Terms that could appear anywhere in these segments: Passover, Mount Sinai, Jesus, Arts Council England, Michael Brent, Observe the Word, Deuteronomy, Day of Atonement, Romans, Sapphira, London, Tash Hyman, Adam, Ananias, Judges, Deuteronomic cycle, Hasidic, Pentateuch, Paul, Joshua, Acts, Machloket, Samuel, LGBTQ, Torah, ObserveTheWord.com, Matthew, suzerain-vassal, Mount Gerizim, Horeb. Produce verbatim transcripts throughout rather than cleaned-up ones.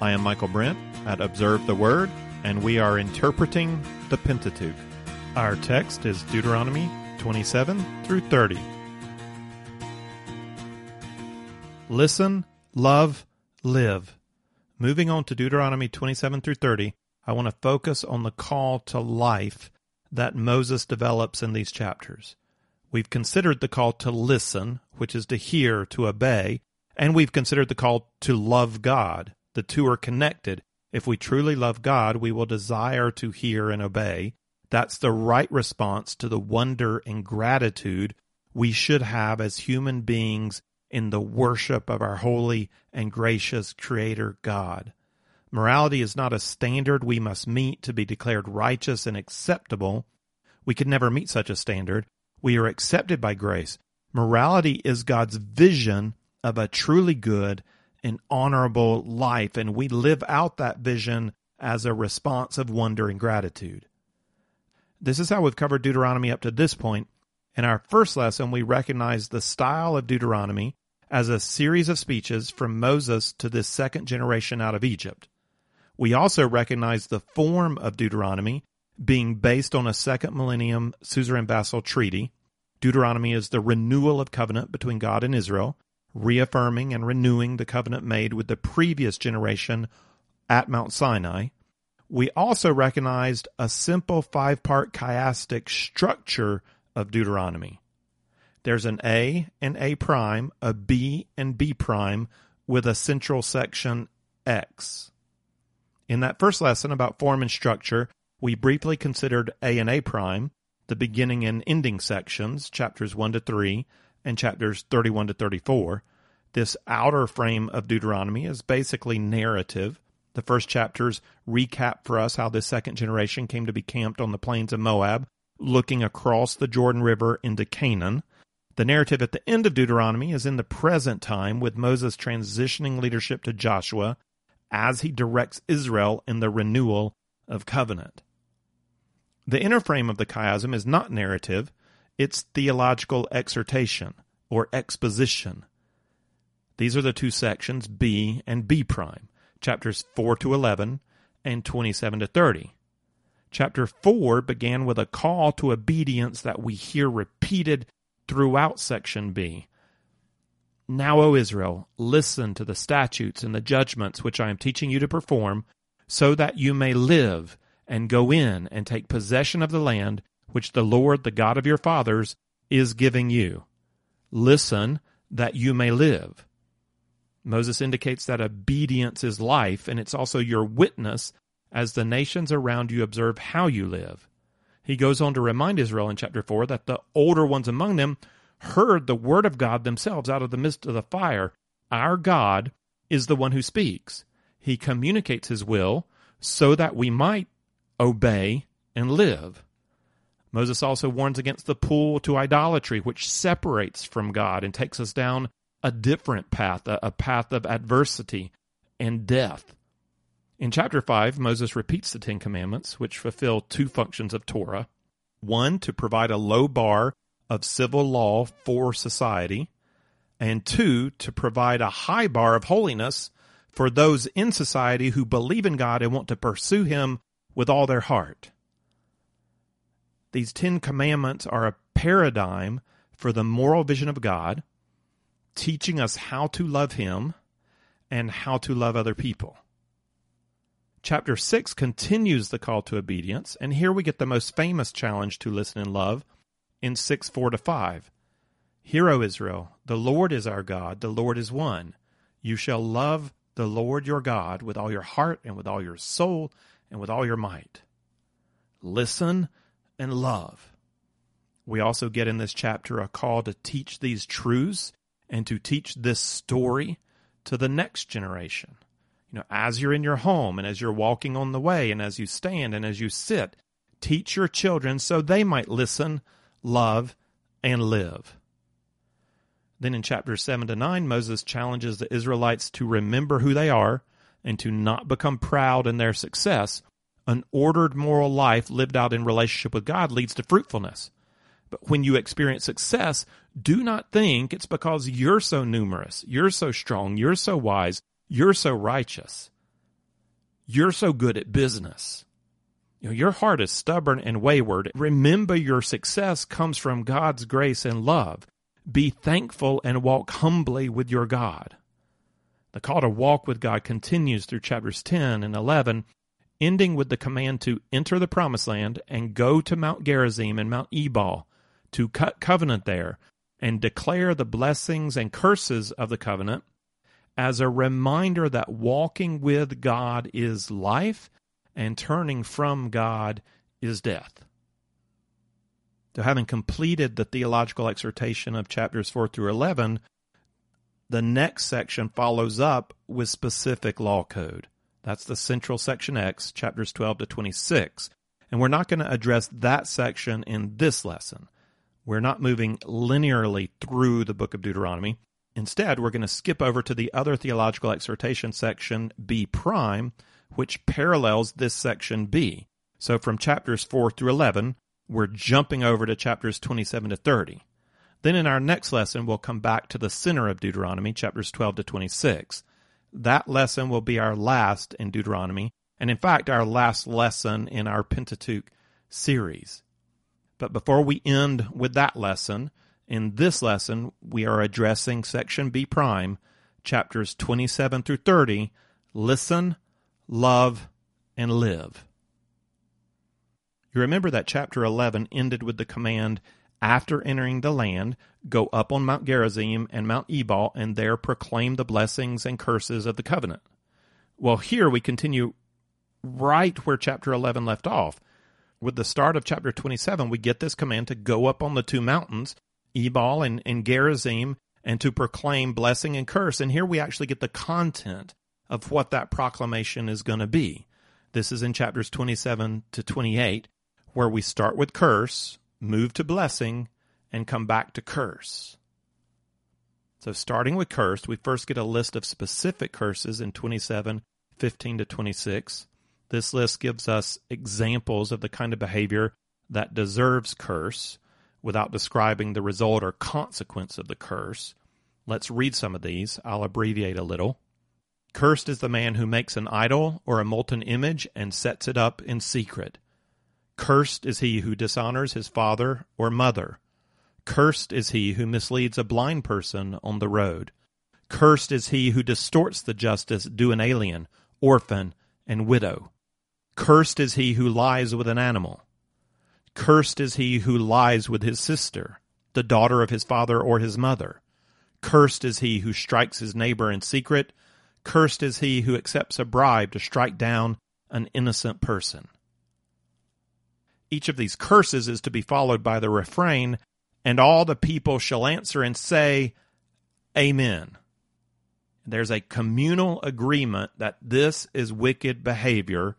I am Michael Brent at Observe the Word, and we are interpreting the Pentateuch. Our text is Deuteronomy twenty-seven through thirty. Listen, love, live. Moving on to Deuteronomy twenty-seven through thirty, I want to focus on the call to life that Moses develops in these chapters. We've considered the call to listen, which is to hear, to obey, and we've considered the call to love God. The two are connected. If we truly love God, we will desire to hear and obey. That's the right response to the wonder and gratitude we should have as human beings in the worship of our holy and gracious Creator God. Morality is not a standard we must meet to be declared righteous and acceptable. We could never meet such a standard. We are accepted by grace. Morality is God's vision of a truly good and honorable life, and we live out that vision as a response of wonder and gratitude. This is how we've covered Deuteronomy up to this point. In our first lesson, we recognized the style of Deuteronomy as a series of speeches from Moses to this second generation out of Egypt. We also recognized the form of Deuteronomy being based on a second millennium suzerain-vassal treaty. Deuteronomy is the renewal of covenant between God and Israel, reaffirming and renewing the covenant made with the previous generation at Mount Sinai. We also recognized a simple five-part chiastic structure of Deuteronomy. There's an A and A prime, a B and B prime, with a central section X. In that first lesson about form and structure, we briefly considered A and A prime, the beginning and ending sections, chapters one to three and chapters thirty-one to thirty-four. This outer frame of Deuteronomy is basically narrative. The first chapters recap for us how the second generation came to be camped on the plains of Moab, looking across the Jordan River into Canaan. The narrative at the end of Deuteronomy is in the present time, with Moses transitioning leadership to Joshua as he directs Israel in the renewal of covenant. The inner frame of the chiasm is not narrative, it's theological exhortation or exposition. These are the two sections, B and B prime, chapters four to eleven and twenty-seven to thirty. Chapter four began with a call to obedience that we hear repeated throughout section B. Now, O Israel, listen to the statutes and the judgments which I am teaching you to perform, so that you may live and go in and take possession of the land which the Lord, the God of your fathers, is giving you. Listen, that you may live. Moses indicates that obedience is life, and it's also your witness as the nations around you observe how you live. He goes on to remind Israel in chapter four that the older ones among them heard the word of God themselves out of the midst of the fire. Our God is the one who speaks. He communicates his will so that we might obey and live. Moses also warns against the pull to idolatry, which separates from God and takes us down a different path, a path of adversity and death. In chapter five, Moses repeats the Ten Commandments, which fulfill two functions of Torah. One, to provide a low bar of civil law for society, and two, to provide a high bar of holiness for those in society who believe in God and want to pursue Him with all their heart. These Ten Commandments are a paradigm for the moral vision of God, teaching us how to love Him and how to love other people. Chapter six continues the call to obedience, and here we get the most famous challenge to listen and love in six, four to five. Hear, O Israel, the Lord is our God, the Lord is one. You shall love the Lord your God with all your heart and with all your soul and with all your might. Listen and love. We also get in this chapter a call to teach these truths and to teach this story to the next generation. You know, as you're in your home and as you're walking on the way and as you stand and as you sit, teach your children so they might listen, love, and live. Then in chapters seven to nine, Moses challenges the Israelites to remember who they are and to not become proud in their success. An ordered moral life lived out in relationship with God leads to fruitfulness. But when you experience success, do not think it's because you're so numerous, you're so strong, you're so wise, you're so righteous. you're so good at business. You know, your heart is stubborn and wayward. Remember your success comes from God's grace and love. Be thankful and walk humbly with your God. The call to walk with God continues through chapters ten and eleven, ending with the command to enter the Promised Land and go to Mount Gerizim and Mount Ebal to cut covenant there and declare the blessings and curses of the covenant as a reminder that walking with God is life and turning from God is death. So having completed the theological exhortation of chapters four through eleven, the next section follows up with specific law code. That's the central section X, chapters twelve to twenty-six. And we're not going to address that section in this lesson. We're not moving linearly through the book of Deuteronomy. Instead, we're going to skip over to the other theological exhortation section, B prime, which parallels this section B. So from chapters four through eleven, we're jumping over to chapters twenty-seven to thirty. Then in our next lesson, we'll come back to the center of Deuteronomy, chapters twelve to twenty-six. That lesson will be our last in Deuteronomy, and in fact, our last lesson in our Pentateuch series. But before we end with that lesson, in this lesson, we are addressing section B prime, chapters twenty-seven through thirty, listen, love, and live. You remember that chapter eleven ended with the command, after entering the land, go up on Mount Gerizim and Mount Ebal, and there proclaim the blessings and curses of the covenant. Well, here we continue right where chapter eleven left off. With the start of chapter twenty-seven, we get this command to go up on the two mountains, Ebal and, and Gerizim, and to proclaim blessing and curse. And here we actually get the content of what that proclamation is going to be. This is in chapters twenty-seven to twenty-eight, where we start with curse, move to blessing, and come back to curse. So starting with curse, we first get a list of specific curses in twenty-seven, fifteen to twenty-six. This list gives us examples of the kind of behavior that deserves curse without describing the result or consequence of the curse. Let's read some of these. I'll abbreviate a little. Cursed is the man who makes an idol or a molten image and sets it up in secret. Cursed is he who dishonors his father or mother. Cursed is he who misleads a blind person on the road. Cursed is he who distorts the justice due an alien, orphan, and widow. Cursed is he who lies with an animal. Cursed is he who lies with his sister, the daughter of his father or his mother. Cursed is he who strikes his neighbor in secret. Cursed is he who accepts a bribe to strike down an innocent person. Each of these curses is to be followed by the refrain, and all the people shall answer and say, Amen. There's a communal agreement that this is wicked behavior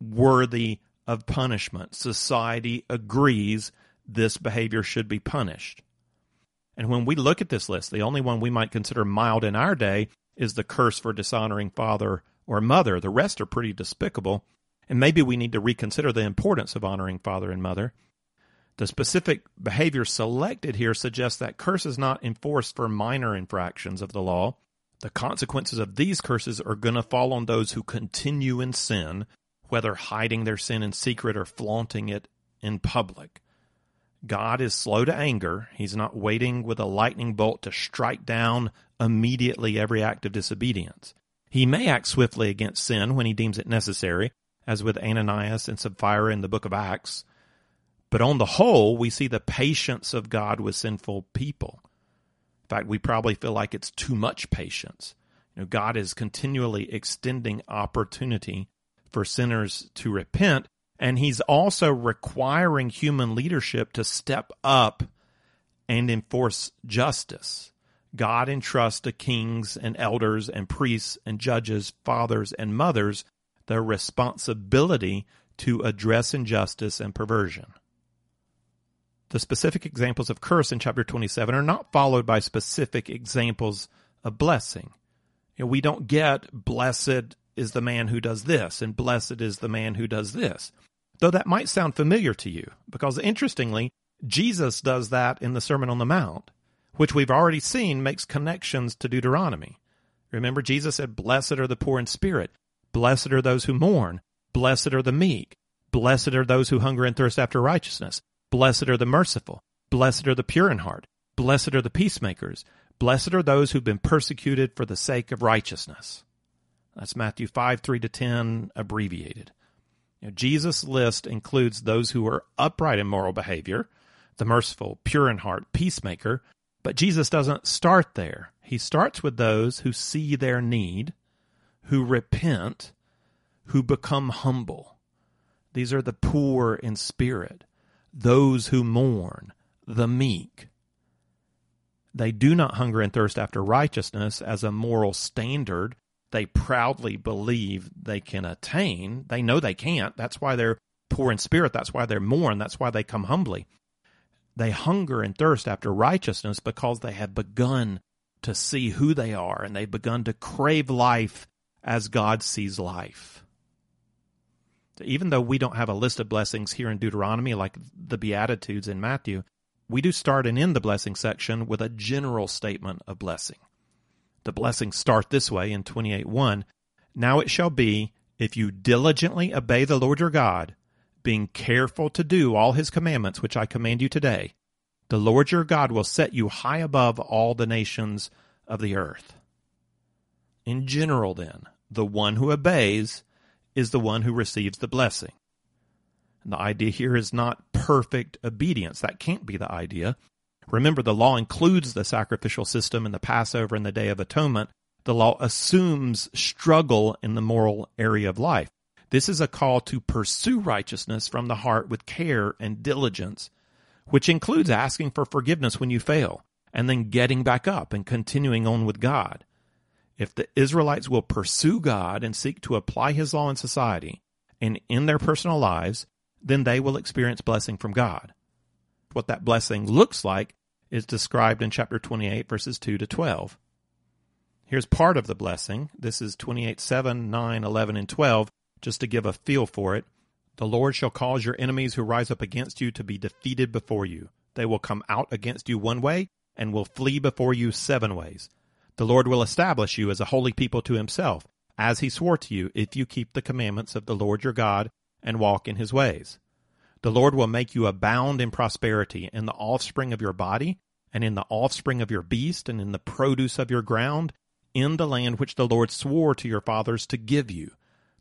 worthy of punishment. Society agrees this behavior should be punished. And when we look at this list, the only one we might consider mild in our day is the curse for dishonoring father or mother. The rest are pretty despicable. And maybe we need to reconsider the importance of honoring father and mother. The specific behavior selected here suggests that curse is not enforced for minor infractions of the law. The consequences of these curses are going to fall on those who continue in sin, whether hiding their sin in secret or flaunting it in public. God is slow to anger. He's not waiting with a lightning bolt to strike down immediately every act of disobedience. He may act swiftly against sin when he deems it necessary, as with Ananias and Sapphira in the book of Acts. But on the whole, we see the patience of God with sinful people. In fact, we probably feel like it's too much patience. You know, God is continually extending opportunity for sinners to repent, and he's also requiring human leadership to step up and enforce justice. God entrusts to kings and elders and priests and judges, fathers and mothers, the responsibility to address injustice and perversion. The specific examples of curse in chapter twenty-seven are not followed by specific examples of blessing. You know, we don't get blessed is the man who does this and blessed is the man who does this, though that might sound familiar to you because, interestingly, Jesus does that in the Sermon on the Mount, which we've already seen makes connections to Deuteronomy. Remember, Jesus said, "Blessed are the poor in spirit." Blessed are those who mourn. Blessed are the meek. Blessed are those who hunger and thirst after righteousness. Blessed are the merciful. Blessed are the pure in heart. Blessed are the peacemakers. Blessed are those who've been persecuted for the sake of righteousness. That's Matthew five, three to ten, abbreviated. You know, Jesus' list includes those who are upright in moral behavior, the merciful, pure in heart, peacemaker, but Jesus doesn't start there. He starts with those who see their need, who repent, who become humble. These are the poor in spirit, those who mourn, the meek. They do not hunger and thirst after righteousness as a moral standard they proudly believe they can attain. They know they can't. That's why they're poor in spirit. That's why they're mourn. That's why they come humbly. They hunger and thirst after righteousness because they have begun to see who they are, and they've begun to crave life as God sees life. Even though we don't have a list of blessings here in Deuteronomy like the Beatitudes in Matthew, we do start and end the blessing section with a general statement of blessing. The blessings start this way in twenty-eight one. Now it shall be, if you diligently obey the Lord your God, being careful to do all his commandments which I command you today, the Lord your God will set you high above all the nations of the earth. In general, then, the one who obeys is the one who receives the blessing. And the idea here is not perfect obedience. That can't be the idea. Remember, the law includes the sacrificial system and the Passover and the Day of Atonement. The law assumes struggle in the moral area of life. This is a call to pursue righteousness from the heart with care and diligence, which includes asking for forgiveness when you fail, and then getting back up and continuing on with God. If the Israelites will pursue God and seek to apply his law in society and in their personal lives, then they will experience blessing from God. What that blessing looks like is described in chapter twenty-eight, verses two to twelve. Here's part of the blessing. This is twenty-eight, seven, nine, eleven, and twelve, just to give a feel for it. The Lord shall cause your enemies who rise up against you to be defeated before you. They will come out against you one way and will flee before you seven ways. The Lord will establish you as a holy people to himself, as he swore to you, if you keep the commandments of the Lord your God and walk in his ways. The Lord will make you abound in prosperity, in the offspring of your body, and in the offspring of your beast, and in the produce of your ground, in the land which the Lord swore to your fathers to give you.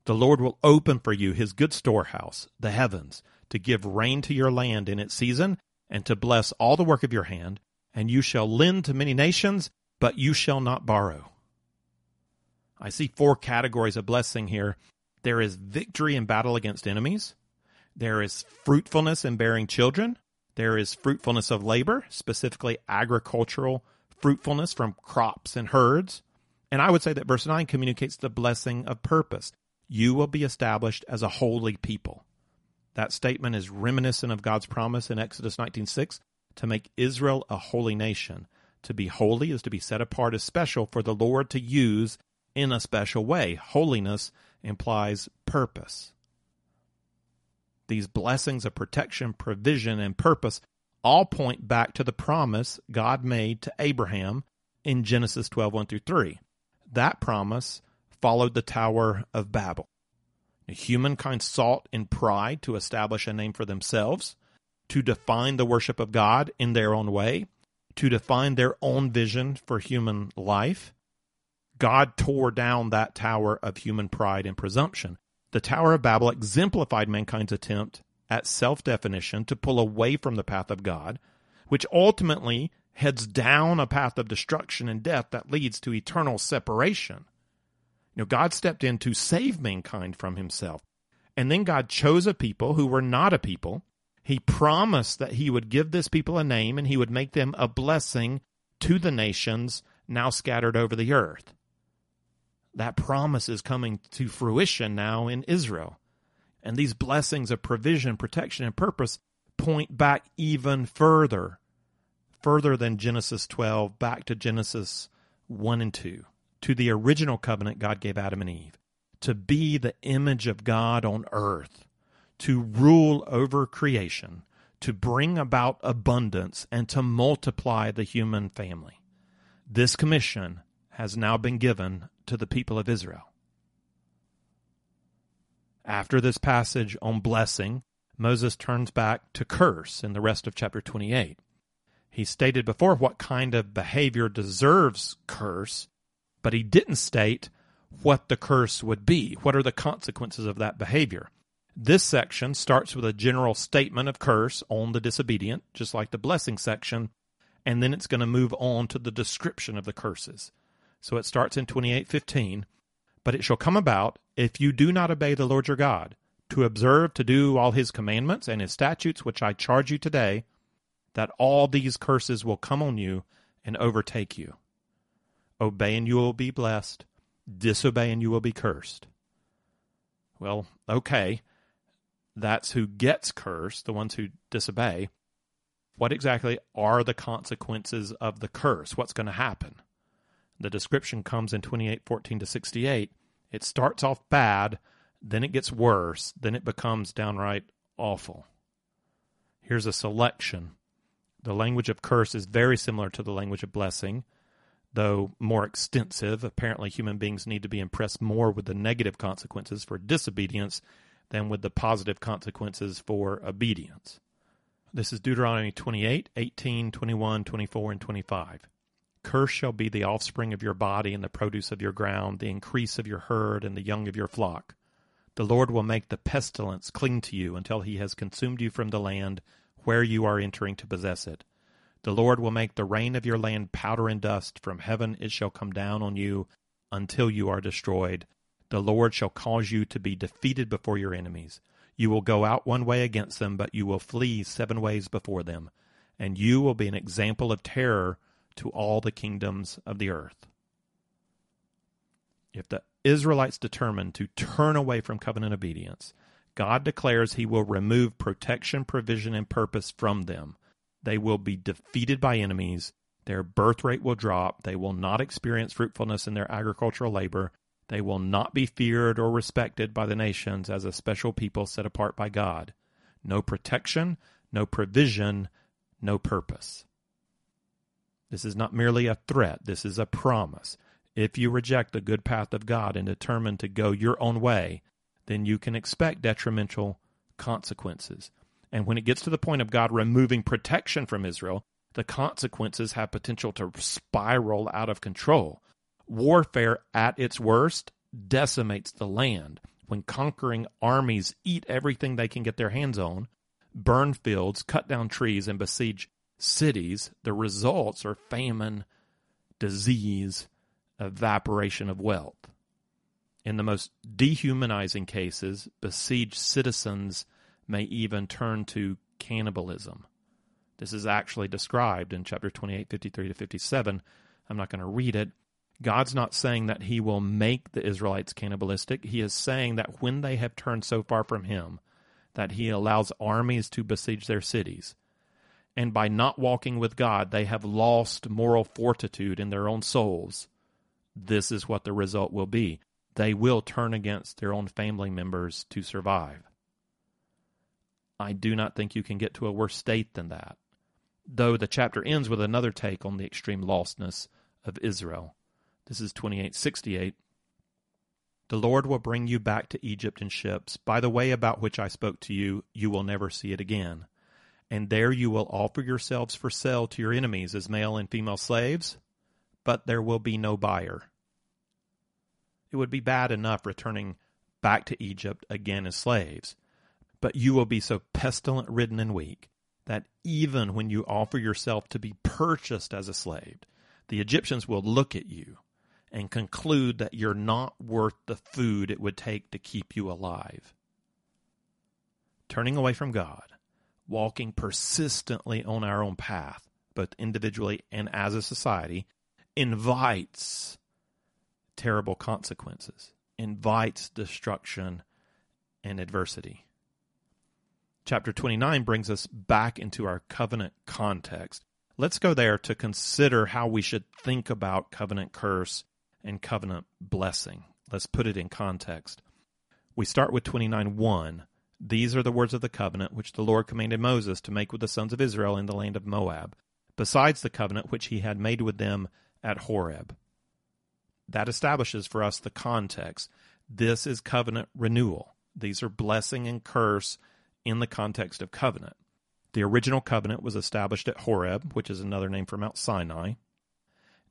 The Lord will open for you his good storehouse, the heavens, to give rain to your land in its season, and to bless all the work of your hand. And you shall lend to many nations, but you shall not borrow. I see four categories of blessing here. There is victory in battle against enemies. There is fruitfulness in bearing children. There is fruitfulness of labor, specifically agricultural fruitfulness from crops and herds. And I would say that verse nine communicates the blessing of purpose. You will be established as a holy people. That statement is reminiscent of God's promise in Exodus nineteen six to make Israel a holy nation. To be holy is to be set apart as special for the Lord to use in a special way. Holiness implies purpose. These blessings of protection, provision, and purpose all point back to the promise God made to Abraham in Genesis twelve, one through three. That promise followed the Tower of Babel. Humankind sought in pride to establish a name for themselves, to define the worship of God in their own way, to define their own vision for human life. God tore down that tower of human pride and presumption. The Tower of Babel exemplified mankind's attempt at self-definition to pull away from the path of God, which ultimately heads down a path of destruction and death that leads to eternal separation. You know, God stepped in to save mankind from himself. And then God chose a people who were not a people. He promised that he would give this people a name and he would make them a blessing to the nations now scattered over the earth. That promise is coming to fruition now in Israel. And these blessings of provision, protection, and purpose point back even further, further than Genesis twelve, back to Genesis one and two. To the original covenant God gave Adam and Eve, to be the image of God on earth, to rule over creation, to bring about abundance, and to multiply the human family. This commission has now been given to the people of Israel. After this passage on blessing, Moses turns back to curse in the rest of chapter twenty-eight. He stated before what kind of behavior deserves curse, but he didn't state what the curse would be. What are the consequences of that behavior? This section starts with a general statement of curse on the disobedient, just like the blessing section, and then it's going to move on to the description of the curses. So it starts in twenty-eight fifteen, but it shall come about, if you do not obey the Lord your God, to observe to do all his commandments and his statutes which I charge you today, that all these curses will come on you and overtake you. Obey and you will be blessed. Disobey and you will be cursed. Well, okay, that's who gets cursed, the ones who disobey. What exactly are the consequences of the curse? What's going to happen? The description comes in twenty-eight fourteen to sixty-eight. It starts off bad, then it gets worse, then it becomes downright awful. Here's a selection. The language of curse is very similar to the language of blessing, though more extensive. Apparently, human beings need to be impressed more with the negative consequences for disobedience than with the positive consequences for obedience. This is Deuteronomy twenty-eight, eighteen, twenty-one, twenty-four, and twenty-five. Curse shall be the offspring of your body and the produce of your ground, the increase of your herd and the young of your flock. The Lord will make the pestilence cling to you until he has consumed you from the land where you are entering to possess it. The Lord will make the rain of your land powder and dust. From heaven it shall come down on you until you are destroyed. The Lord shall cause you to be defeated before your enemies. You will go out one way against them, but you will flee seven ways before them, and you will be an example of terror to all the kingdoms of the earth. If the Israelites determine to turn away from covenant obedience, God declares he will remove protection, provision, and purpose from them. They will be defeated by enemies. Their birth rate will drop. They will not experience fruitfulness in their agricultural labor. They will not be feared or respected by the nations as a special people set apart by God. No protection, no provision, no purpose. This is not merely a threat. This is a promise. If you reject the good path of God and determine to go your own way, then you can expect detrimental consequences. And when it gets to the point of God removing protection from Israel, the consequences have potential to spiral out of control. Warfare at its worst decimates the land. When conquering armies eat everything they can get their hands on, burn fields, cut down trees, and besiege cities, the results are famine, disease, evaporation of wealth. In the most dehumanizing cases, besieged citizens may even turn to cannibalism. This is actually described in chapter twenty-eight, fifty-three to fifty-seven. I'm not going to read it. God's not saying that he will make the Israelites cannibalistic. He is saying that when they have turned so far from him, that he allows armies to besiege their cities. And by not walking with God, they have lost moral fortitude in their own souls. This is what the result will be. They will turn against their own family members to survive. I do not think you can get to a worse state than that, though the chapter ends with another take on the extreme lostness of Israel. This is twenty-eight sixty-eight. The Lord will bring you back to Egypt in ships. By the way about which I spoke to you, you will never see it again. And there you will offer yourselves for sale to your enemies as male and female slaves, but there will be no buyer. It would be bad enough returning back to Egypt again as slaves, but you will be so pestilent ridden and weak that even when you offer yourself to be purchased as a slave, the Egyptians will look at you and conclude that you're not worth the food it would take to keep you alive. Turning away from God, walking persistently on our own path, both individually and as a society, invites terrible consequences, invites destruction and adversity. Chapter twenty-nine brings us back into our covenant context. Let's go there to consider how we should think about covenant curse and covenant blessing. Let's put it in context. We start with twenty-nine one. These are the words of the covenant which the Lord commanded Moses to make with the sons of Israel in the land of Moab, besides the covenant which he had made with them at Horeb. That establishes for us the context. This is covenant renewal. These are blessing and curse in the context of covenant. The original covenant was established at Horeb, which is another name for Mount Sinai.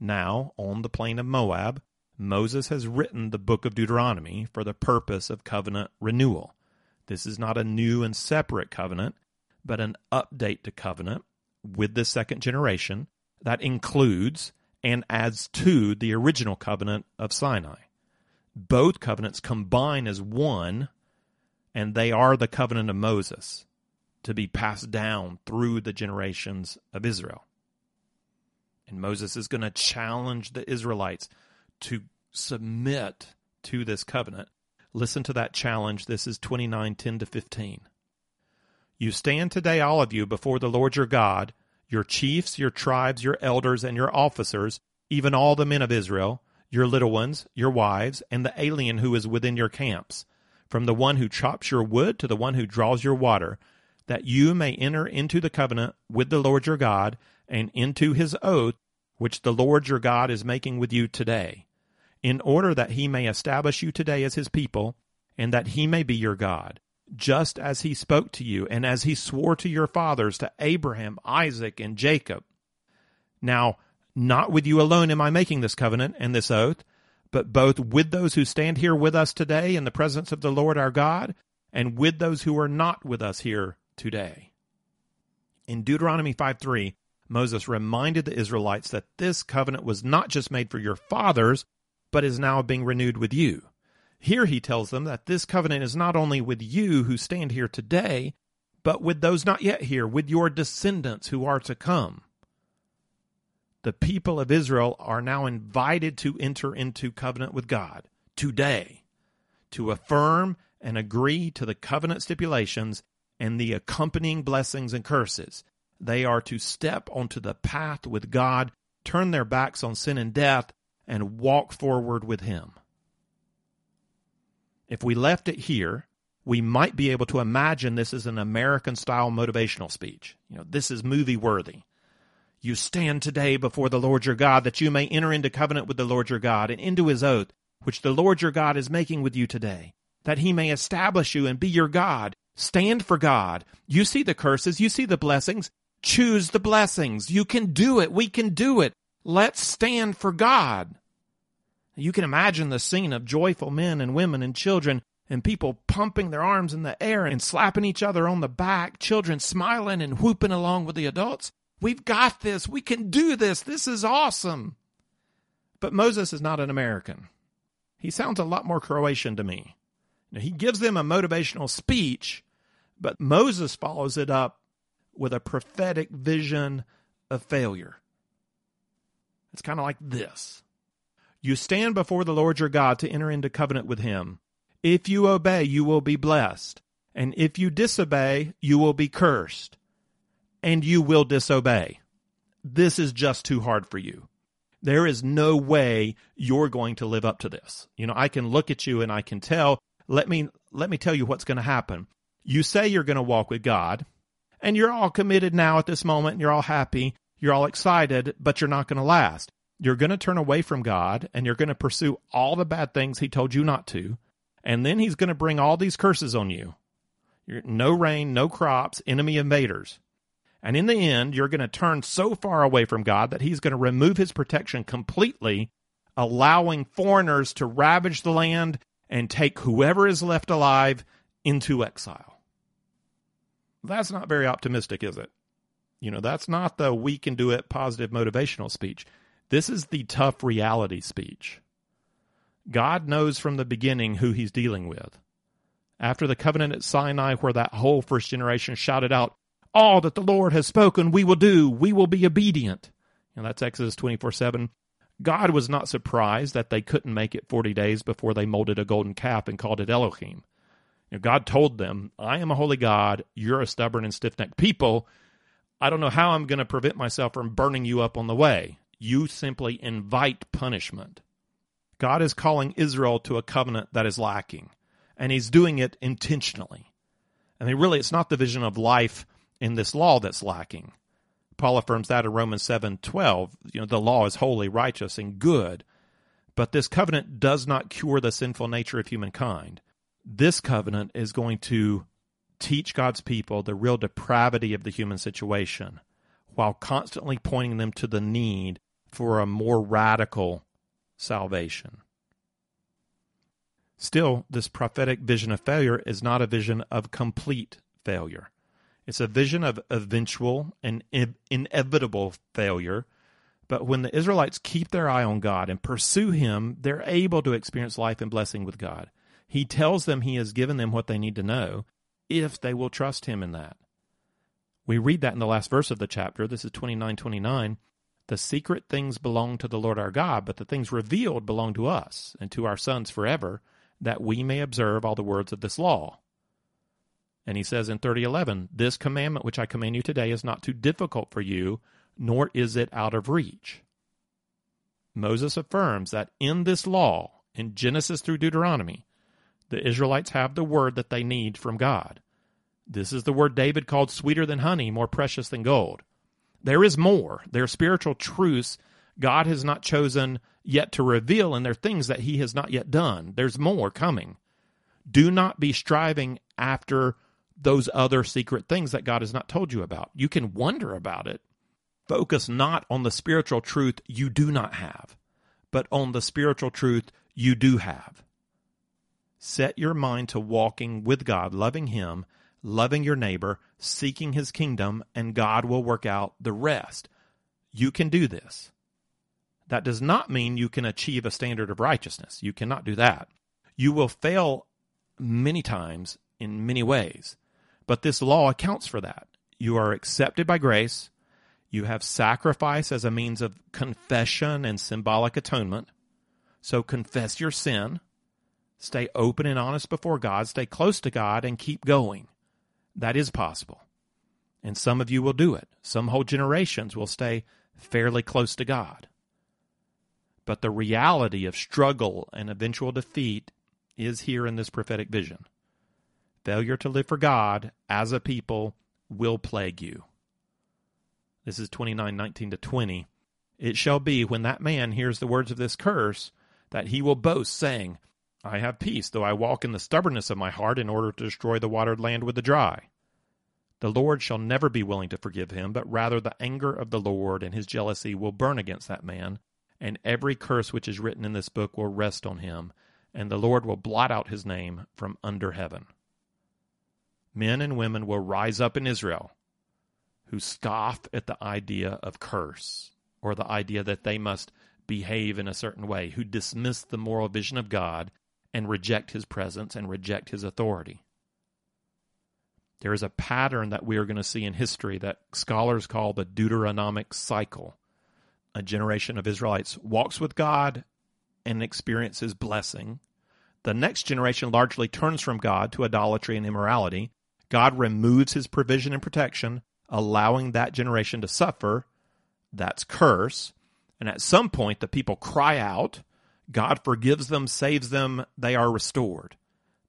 Now, on the plain of Moab, Moses has written the book of Deuteronomy for the purpose of covenant renewal. This is not a new and separate covenant, but an update to covenant with the second generation that includes and adds to the original covenant of Sinai. Both covenants combine as one, and they are the covenant of Moses, to be passed down through the generations of Israel. And Moses is going to challenge the Israelites to submit to this covenant. Listen to that challenge. This is twenty-nine, ten to fifteen. You stand today, all of you, before the Lord your God, your chiefs, your tribes, your elders, and your officers, even all the men of Israel, your little ones, your wives, and the alien who is within your camps, from the one who chops your wood to the one who draws your water, that you may enter into the covenant with the Lord your God and into his oath, which the Lord your God is making with you today, in order that he may establish you today as his people, and that he may be your God, just as he spoke to you, and as he swore to your fathers, to Abraham, Isaac, and Jacob. Now, not with you alone am I making this covenant and this oath, but both with those who stand here with us today in the presence of the Lord our God, and with those who are not with us here today. In Deuteronomy five three, Moses reminded the Israelites that this covenant was not just made for your fathers, but is now being renewed with you. Here he tells them that this covenant is not only with you who stand here today, but with those not yet here, with your descendants who are to come. The people of Israel are now invited to enter into covenant with God today, to affirm and agree to the covenant stipulations and the accompanying blessings and curses. They are to step onto the path with God, turn their backs on sin and death, and walk forward with him. If we left it here, we might be able to imagine this is an American-style motivational speech. You know, this is movie-worthy. You stand today before the Lord your God, that you may enter into covenant with the Lord your God and into his oath, which the Lord your God is making with you today, that he may establish you and be your God. Stand for God. You see the curses. You see the blessings. Choose the blessings. You can do it. We can do it. Let's stand for God. You can imagine the scene of joyful men and women and children and people pumping their arms in the air and slapping each other on the back, children smiling and whooping along with the adults. We've got this. We can do this. This is awesome. But Moses is not an American. He sounds a lot more Croatian to me. Now, he gives them a motivational speech, but Moses follows it up with a prophetic vision of failure. It's kind of like this. You stand before the Lord your God to enter into covenant with him. If you obey, you will be blessed. And if you disobey, you will be cursed. And you will disobey. This is just too hard for you. There is no way you're going to live up to this. You know, I can look at you and I can tell. Let me let me tell you what's going to happen. You say you're going to walk with God, and you're all committed now at this moment, and you're all happy, you're all excited, but you're not going to last. You're going to turn away from God, and you're going to pursue all the bad things he told you not to, and then he's going to bring all these curses on you. You're, no rain, no crops, enemy invaders. And in the end, you're going to turn so far away from God that he's going to remove his protection completely, allowing foreigners to ravage the land and take whoever is left alive into exile. That's not very optimistic, is it? You know, that's not the we can do it positive motivational speech. This is the tough reality speech. God knows from the beginning who he's dealing with. After the covenant at Sinai, where that whole first generation shouted out, all that the Lord has spoken, we will do, we will be obedient. And that's Exodus twenty-four seven. God was not surprised that they couldn't make it forty days before they molded a golden calf and called it Elohim. You know, God told them, I am a holy God. You're a stubborn and stiff-necked people. I don't know how I'm going to prevent myself from burning you up on the way. You simply invite punishment. God is calling Israel to a covenant that is lacking, and he's doing it intentionally. I mean, really, it's not the vision of life in this law that's lacking. Paul affirms that in Romans seven twelve, you know, the law is holy, righteous, and good. But this covenant does not cure the sinful nature of humankind. this covenant is going to teach God's people the real depravity of the human situation while constantly pointing them to the need for a more radical salvation. Still, this prophetic vision of failure is not a vision of complete failure. It's a vision of eventual and inevitable failure. But when the Israelites keep their eye on God and pursue Him, they're able to experience life and blessing with God. He tells them He has given them what they need to know if they will trust Him in that. We read that in the last verse of the chapter. This is twenty-nine twenty-nine. The secret things belong to the Lord our God, but the things revealed belong to us and to our sons forever, that we may observe all the words of this law. And he says in thirty eleven, this commandment which I command you today is not too difficult for you, nor is it out of reach. Moses affirms that in this law, in Genesis through Deuteronomy, the Israelites have the word that they need from God. This is the word David called sweeter than honey, more precious than gold. There is more. There are spiritual truths God has not chosen yet to reveal, and there are things that He has not yet done. There's more coming. Do not be striving after those other secret things that God has not told you about. You can wonder about it. Focus not on the spiritual truth you do not have, but on the spiritual truth you do have. Set your mind to walking with God, loving Him, loving your neighbor, seeking His kingdom, and God will work out the rest. You can do this. That does not mean you can achieve a standard of righteousness. You cannot do that. You will fail many times in many ways, but this law accounts for that. You are accepted by grace. You have sacrifice as a means of confession and symbolic atonement. So confess your sin, stay open and honest before God, stay close to God, and keep going. That is possible. And some of you will do it. Some whole generations will stay fairly close to God. But the reality of struggle and eventual defeat is here in this prophetic vision. Failure to live for God as a people will plague you. This is twenty-nine nineteen to twenty. It shall be when that man hears the words of this curse that he will boast, saying, I have peace, though I walk in the stubbornness of my heart in order to destroy the watered land with the dry. The Lord shall never be willing to forgive him, but rather the anger of the Lord and his jealousy will burn against that man, and every curse which is written in this book will rest on him, and the Lord will blot out his name from under heaven. Men and women will rise up in Israel who scoff at the idea of curse, or the idea that they must behave in a certain way, who dismiss the moral vision of God and reject His presence and reject His authority. There is a pattern that we are going to see in history that scholars call the Deuteronomic cycle. A generation of Israelites walks with God and experiences blessing. The next generation largely turns from God to idolatry and immorality. God removes His provision and protection, allowing that generation to suffer. That's curse. And at some point, the people cry out. God forgives them, saves them. They are restored.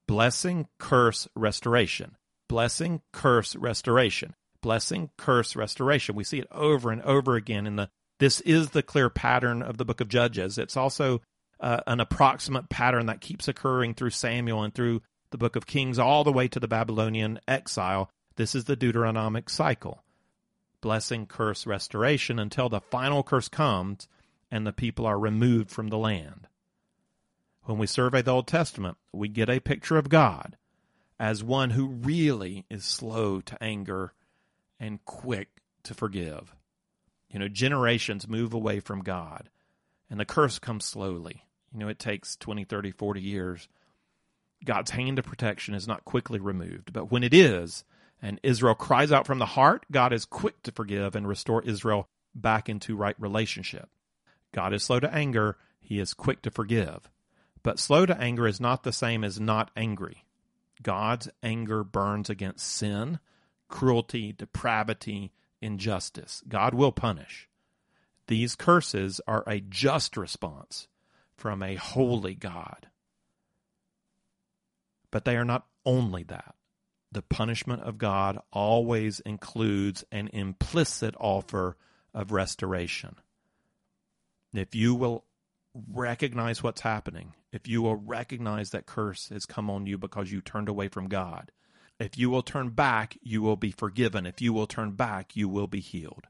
Blessing, curse, restoration. Blessing, curse, restoration. Blessing, curse, restoration. We see it over and over again in the This is the clear pattern of the book of Judges. It's also uh, an approximate pattern that keeps occurring through Samuel and through the book of Kings all the way to the Babylonian exile. This is the Deuteronomic cycle. Blessing, curse, restoration until the final curse comes and the people are removed from the land. When we survey the Old Testament, we get a picture of God as one who really is slow to anger and quick to forgive. You know, generations move away from God, and the curse comes slowly. You know, it takes twenty, thirty, forty years. God's hand of protection is not quickly removed, but when it is, and Israel cries out from the heart, God is quick to forgive and restore Israel back into right relationship. God is slow to anger. He is quick to forgive. But slow to anger is not the same as not angry. God's anger burns against sin, cruelty, depravity, injustice. God will punish. These curses are a just response from a holy God. But they are not only that. The punishment of God always includes an implicit offer of restoration. If you will recognize what's happening if you will recognize that curse has come on you because you turned away from God. If you will turn back, you will be forgiven. If you will turn back, you will be healed.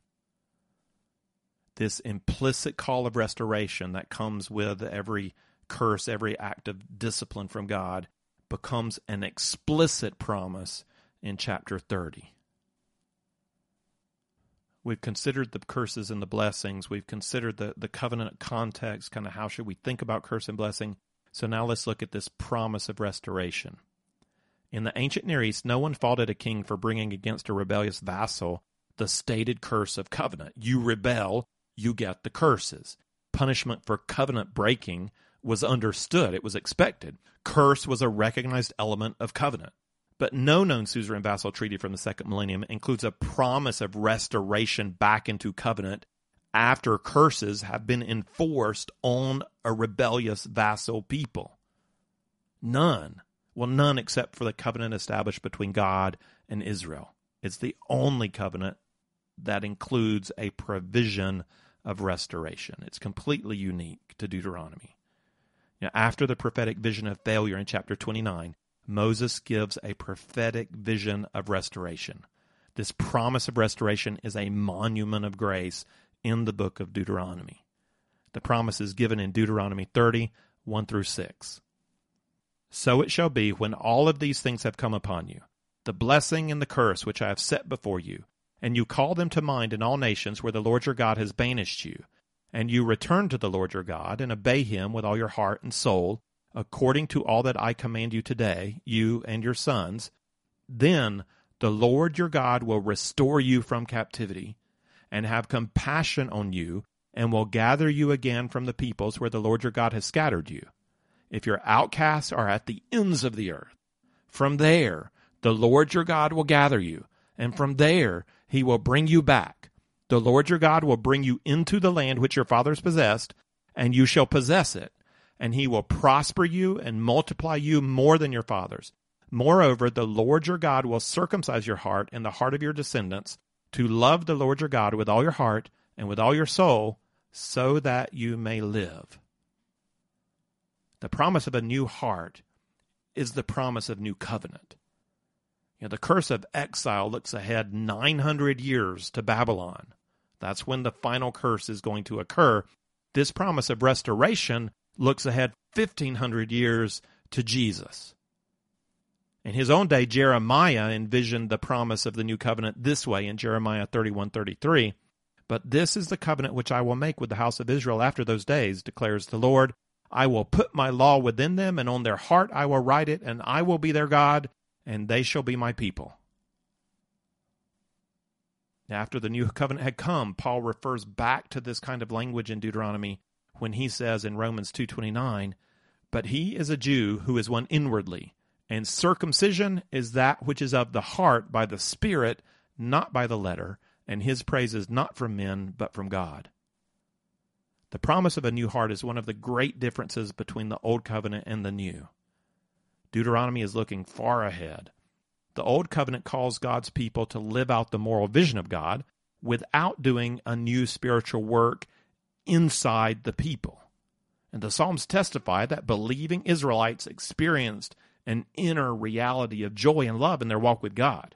This implicit call of restoration that comes with every curse, every act of discipline from God, becomes an explicit promise in chapter thirty. We've considered the curses and the blessings. We've considered the, the covenant context, kind of how should we think about curse and blessing. So now let's look at this promise of restoration. In the ancient Near East, no one faulted a king for bringing against a rebellious vassal the stated curse of covenant. You rebel, you get the curses. Punishment for covenant breaking was understood. It was expected. Curse was a recognized element of covenant. But no known suzerain vassal treaty from the second millennium includes a promise of restoration back into covenant after curses have been enforced on a rebellious vassal people. None. Well, none except for the covenant established between God and Israel. It's the only covenant that includes a provision of restoration. It's completely unique to Deuteronomy. Now, after the prophetic vision of failure in chapter twenty-nine, Moses gives a prophetic vision of restoration. This promise of restoration is a monument of grace in the book of Deuteronomy. The promise is given in Deuteronomy thirty, one through six. So it shall be when all of these things have come upon you, the blessing and the curse which I have set before you, and you call them to mind in all nations where the Lord your God has banished you, and you return to the Lord your God and obey him with all your heart and soul, according to all that I command you today, you and your sons. Then the Lord your God will restore you from captivity and have compassion on you, and will gather you again from the peoples where the Lord your God has scattered you, if your outcasts are at the ends of the earth. From there, the Lord your God will gather you, and from there he will bring you back. The Lord your God will bring you into the land which your fathers possessed, and you shall possess it, and he will prosper you and multiply you more than your fathers. Moreover, the Lord your God will circumcise your heart and the heart of your descendants to love the Lord your God with all your heart and with all your soul, so that you may live. The promise of a new heart is the promise of new covenant. You know, the curse of exile looks ahead nine hundred years to Babylon. That's when the final curse is going to occur. This promise of restoration looks ahead fifteen hundred years to Jesus. In his own day, Jeremiah envisioned the promise of the new covenant this way in Jeremiah thirty-one thirty-three. But this is the covenant which I will make with the house of Israel after those days, declares the Lord. I will put my law within them, and on their heart I will write it, and I will be their God, and they shall be my people. After the new covenant had come, Paul refers back to this kind of language in Deuteronomy when he says in Romans two twenty-nine, but he is a Jew who is one inwardly, and circumcision is that which is of the heart by the Spirit, not by the letter, and his praise is not from men, but from God. The promise of a new heart is one of the great differences between the Old Covenant and the New. Deuteronomy is looking far ahead. The Old Covenant calls God's people to live out the moral vision of God without doing a new spiritual work inside the people. And the Psalms testify that believing Israelites experienced an inner reality of joy and love in their walk with God.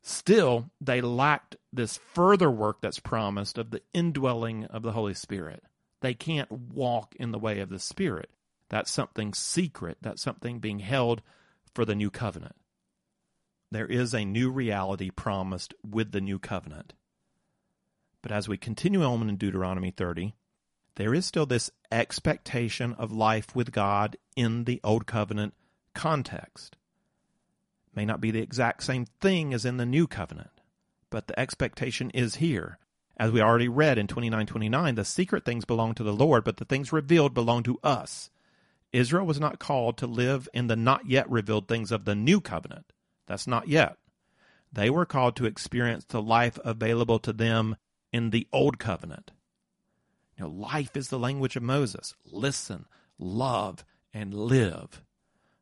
Still, they lacked this further work that's promised of the indwelling of the Holy Spirit. They can't walk in the way of the Spirit. That's something secret. That's something being held for the new covenant. There is a new reality promised with the new covenant. But as we continue on in Deuteronomy thirty, there is still this expectation of life with God in the old covenant context. It may not be the exact same thing as in the new covenant, but the expectation is here. As we already read in twenty-nine twenty-nine, the secret things belong to the Lord, but the things revealed belong to us. Israel was not called to live in the not yet revealed things of the new covenant. That's not yet. They were called to experience the life available to them in the old covenant. You know, life is the language of Moses. Listen, love, and live.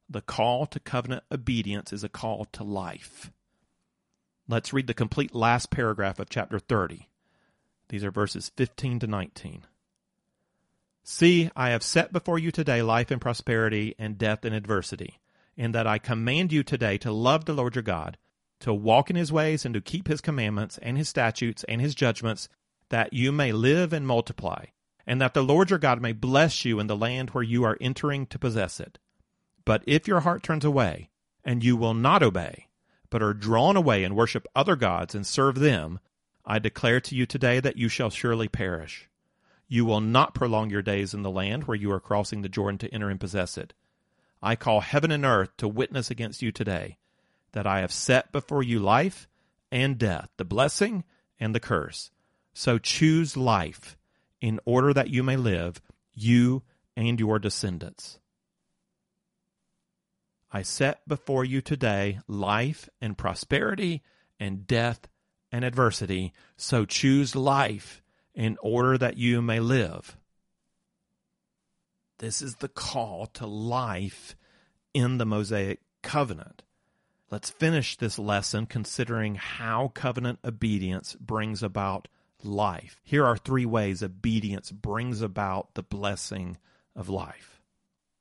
The call to covenant obedience is a call to life. Let's read the complete last paragraph of chapter thirty. These are verses fifteen to nineteen. See, I have set before you today life and prosperity and death and adversity, in that I command you today to love the Lord your God, to walk in his ways and to keep his commandments and his statutes and his judgments, that you may live and multiply, and that the Lord your God may bless you in the land where you are entering to possess it. But if your heart turns away, and you will not obey, but are drawn away and worship other gods and serve them, I declare to you today that you shall surely perish. You will not prolong your days in the land where you are crossing the Jordan to enter and possess it. I call heaven and earth to witness against you today, that I have set before you life and death, the blessing and the curse. So choose life, in order that you may live, you and your descendants. I set before you today life and prosperity and death and adversity. So choose life, in order that you may live. This is the call to life in the Mosaic covenant. Let's finish this lesson considering how covenant obedience brings about life. Here are three ways obedience brings about the blessing of life.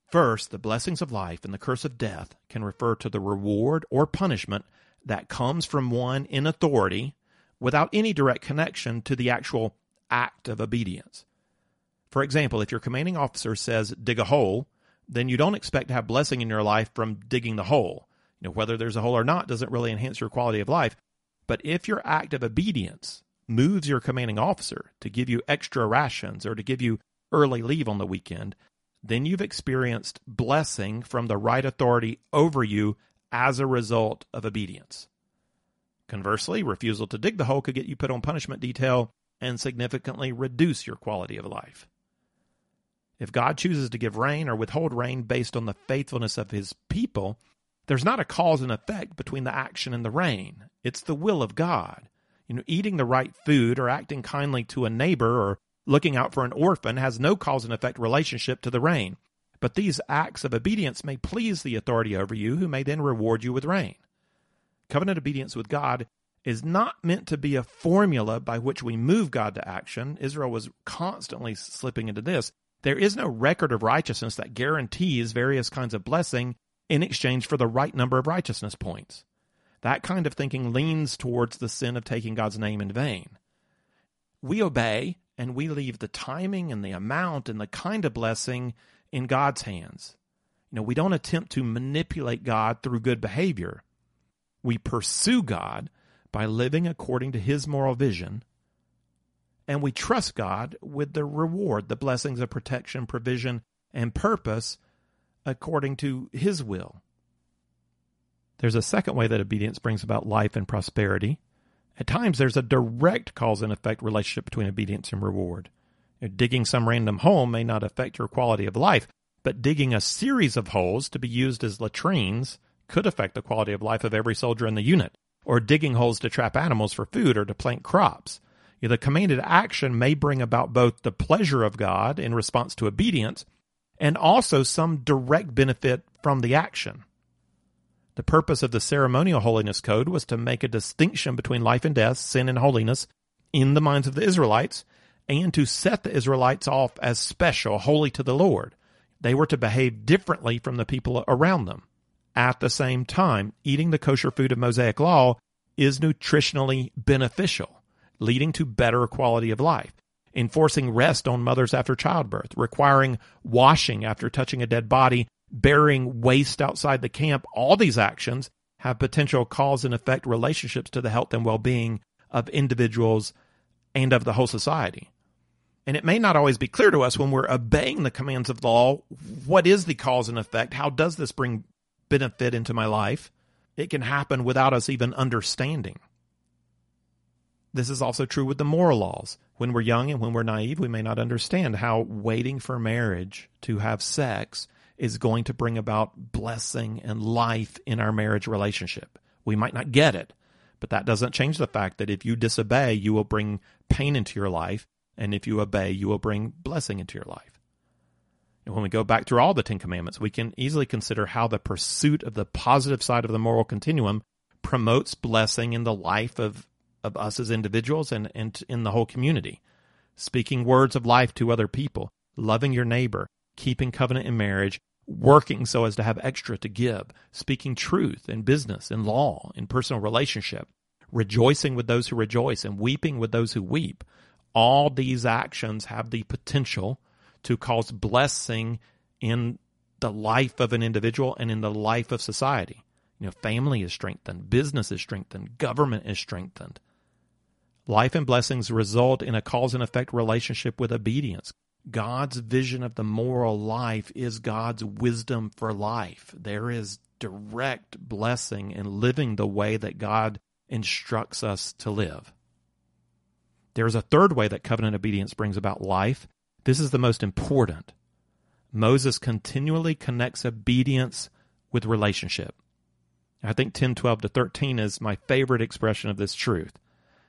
First, the blessings of life and the curse of death can refer to the reward or punishment that comes from one in authority without any direct connection to the actual act of obedience. For example, if your commanding officer says, dig a hole, then you don't expect to have blessing in your life from digging the hole. You know, whether there's a hole or not doesn't really enhance your quality of life. But if your act of obedience moves your commanding officer to give you extra rations or to give you early leave on the weekend, then you've experienced blessing from the right authority over you as a result of obedience. Conversely, refusal to dig the hole could get you put on punishment detail and significantly reduce your quality of life. If God chooses to give rain or withhold rain based on the faithfulness of his people, there's not a cause and effect between the action and the rain. It's the will of God. You know, eating the right food or acting kindly to a neighbor or looking out for an orphan has no cause and effect relationship to the rain. But these acts of obedience may please the authority over you, who may then reward you with rain. Covenant obedience with God is not meant to be a formula by which we move God to action. Israel was constantly slipping into this. There is no record of righteousness that guarantees various kinds of blessing in exchange for the right number of righteousness points. That kind of thinking leans towards the sin of taking God's name in vain. We obey, and we leave the timing and the amount and the kind of blessing in God's hands. You know, we don't attempt to manipulate God through good behavior. We pursue God by living according to his moral vision, and we trust God with the reward, the blessings of protection, provision, and purpose according to his will. There's a second way that obedience brings about life and prosperity. At times, there's a direct cause and effect relationship between obedience and reward. You know, digging some random hole may not affect your quality of life, but digging a series of holes to be used as latrines could affect the quality of life of every soldier in the unit, or digging holes to trap animals for food or to plant crops. You know, the commanded action may bring about both the pleasure of God in response to obedience and also some direct benefit from the action. The purpose of the ceremonial holiness code was to make a distinction between life and death, sin and holiness, in the minds of the Israelites, and to set the Israelites off as special, holy to the Lord. They were to behave differently from the people around them. At the same time, eating the kosher food of Mosaic law is nutritionally beneficial, leading to better quality of life, enforcing rest on mothers after childbirth, requiring washing after touching a dead body, burying waste outside the camp. All these actions have potential cause and effect relationships to the health and well-being of individuals and of the whole society. And it may not always be clear to us when we're obeying the commands of the law, what is the cause and effect? How does this bring benefit into my life? It can happen without us even understanding. This is also true with the moral laws. When we're young and when we're naive, we may not understand how waiting for marriage to have sex is going to bring about blessing and life in our marriage relationship. We might not get it, but that doesn't change the fact that if you disobey, you will bring pain into your life, and if you obey, you will bring blessing into your life. And when we go back through all the Ten Commandments, we can easily consider how the pursuit of the positive side of the moral continuum promotes blessing in the life of, of us as individuals and, and in the whole community. Speaking words of life to other people, loving your neighbor, keeping covenant in marriage, working so as to have extra to give, speaking truth in business, in law, in personal relationship, rejoicing with those who rejoice and weeping with those who weep. All these actions have the potential to cause blessing in the life of an individual and in the life of society. You know, family is strengthened, business is strengthened, government is strengthened. Life and blessings result in a cause and effect relationship with obedience. God's vision of the moral life is God's wisdom for life. There is direct blessing in living the way that God instructs us to live. There is a third way that covenant obedience brings about life. This is the most important. Moses continually connects obedience with relationship. I think ten, twelve to thirteen is my favorite expression of this truth.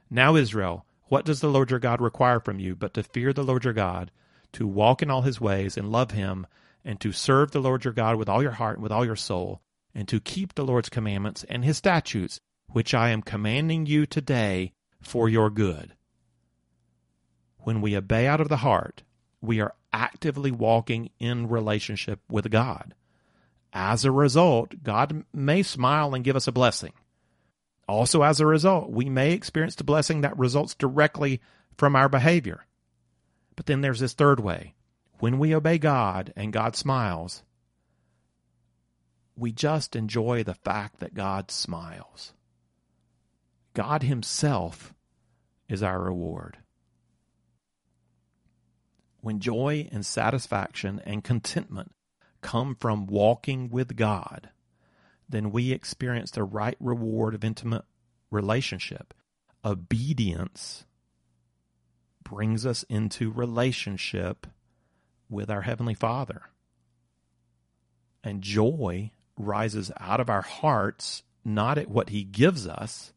Now, Israel, what does the Lord your God require from you but to fear the Lord your God, to walk in all his ways and love him, and to serve the Lord your God with all your heart and with all your soul, and to keep the Lord's commandments and his statutes, which I am commanding you today for your good. When we obey out of the heart, we are actively walking in relationship with God. As a result, God may smile and give us a blessing. Also, as a result, we may experience the blessing that results directly from our behavior. But then there's this third way. When we obey God and God smiles, we just enjoy the fact that God smiles. God himself is our reward. When joy and satisfaction and contentment come from walking with God, then we experience the right reward of intimate relationship. Obedience brings us into relationship with our Heavenly Father. And joy rises out of our hearts, not at what He gives us,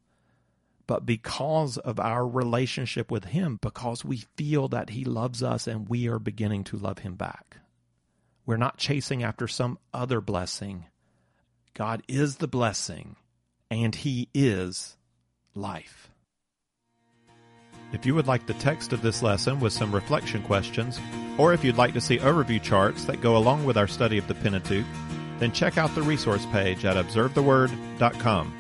but because of our relationship with Him, because we feel that He loves us and we are beginning to love Him back. We're not chasing after some other blessing. God is the blessing, and He is life. If you would like the text of this lesson with some reflection questions, or if you'd like to see overview charts that go along with our study of the Pentateuch, then check out the resource page at observe the word dot com.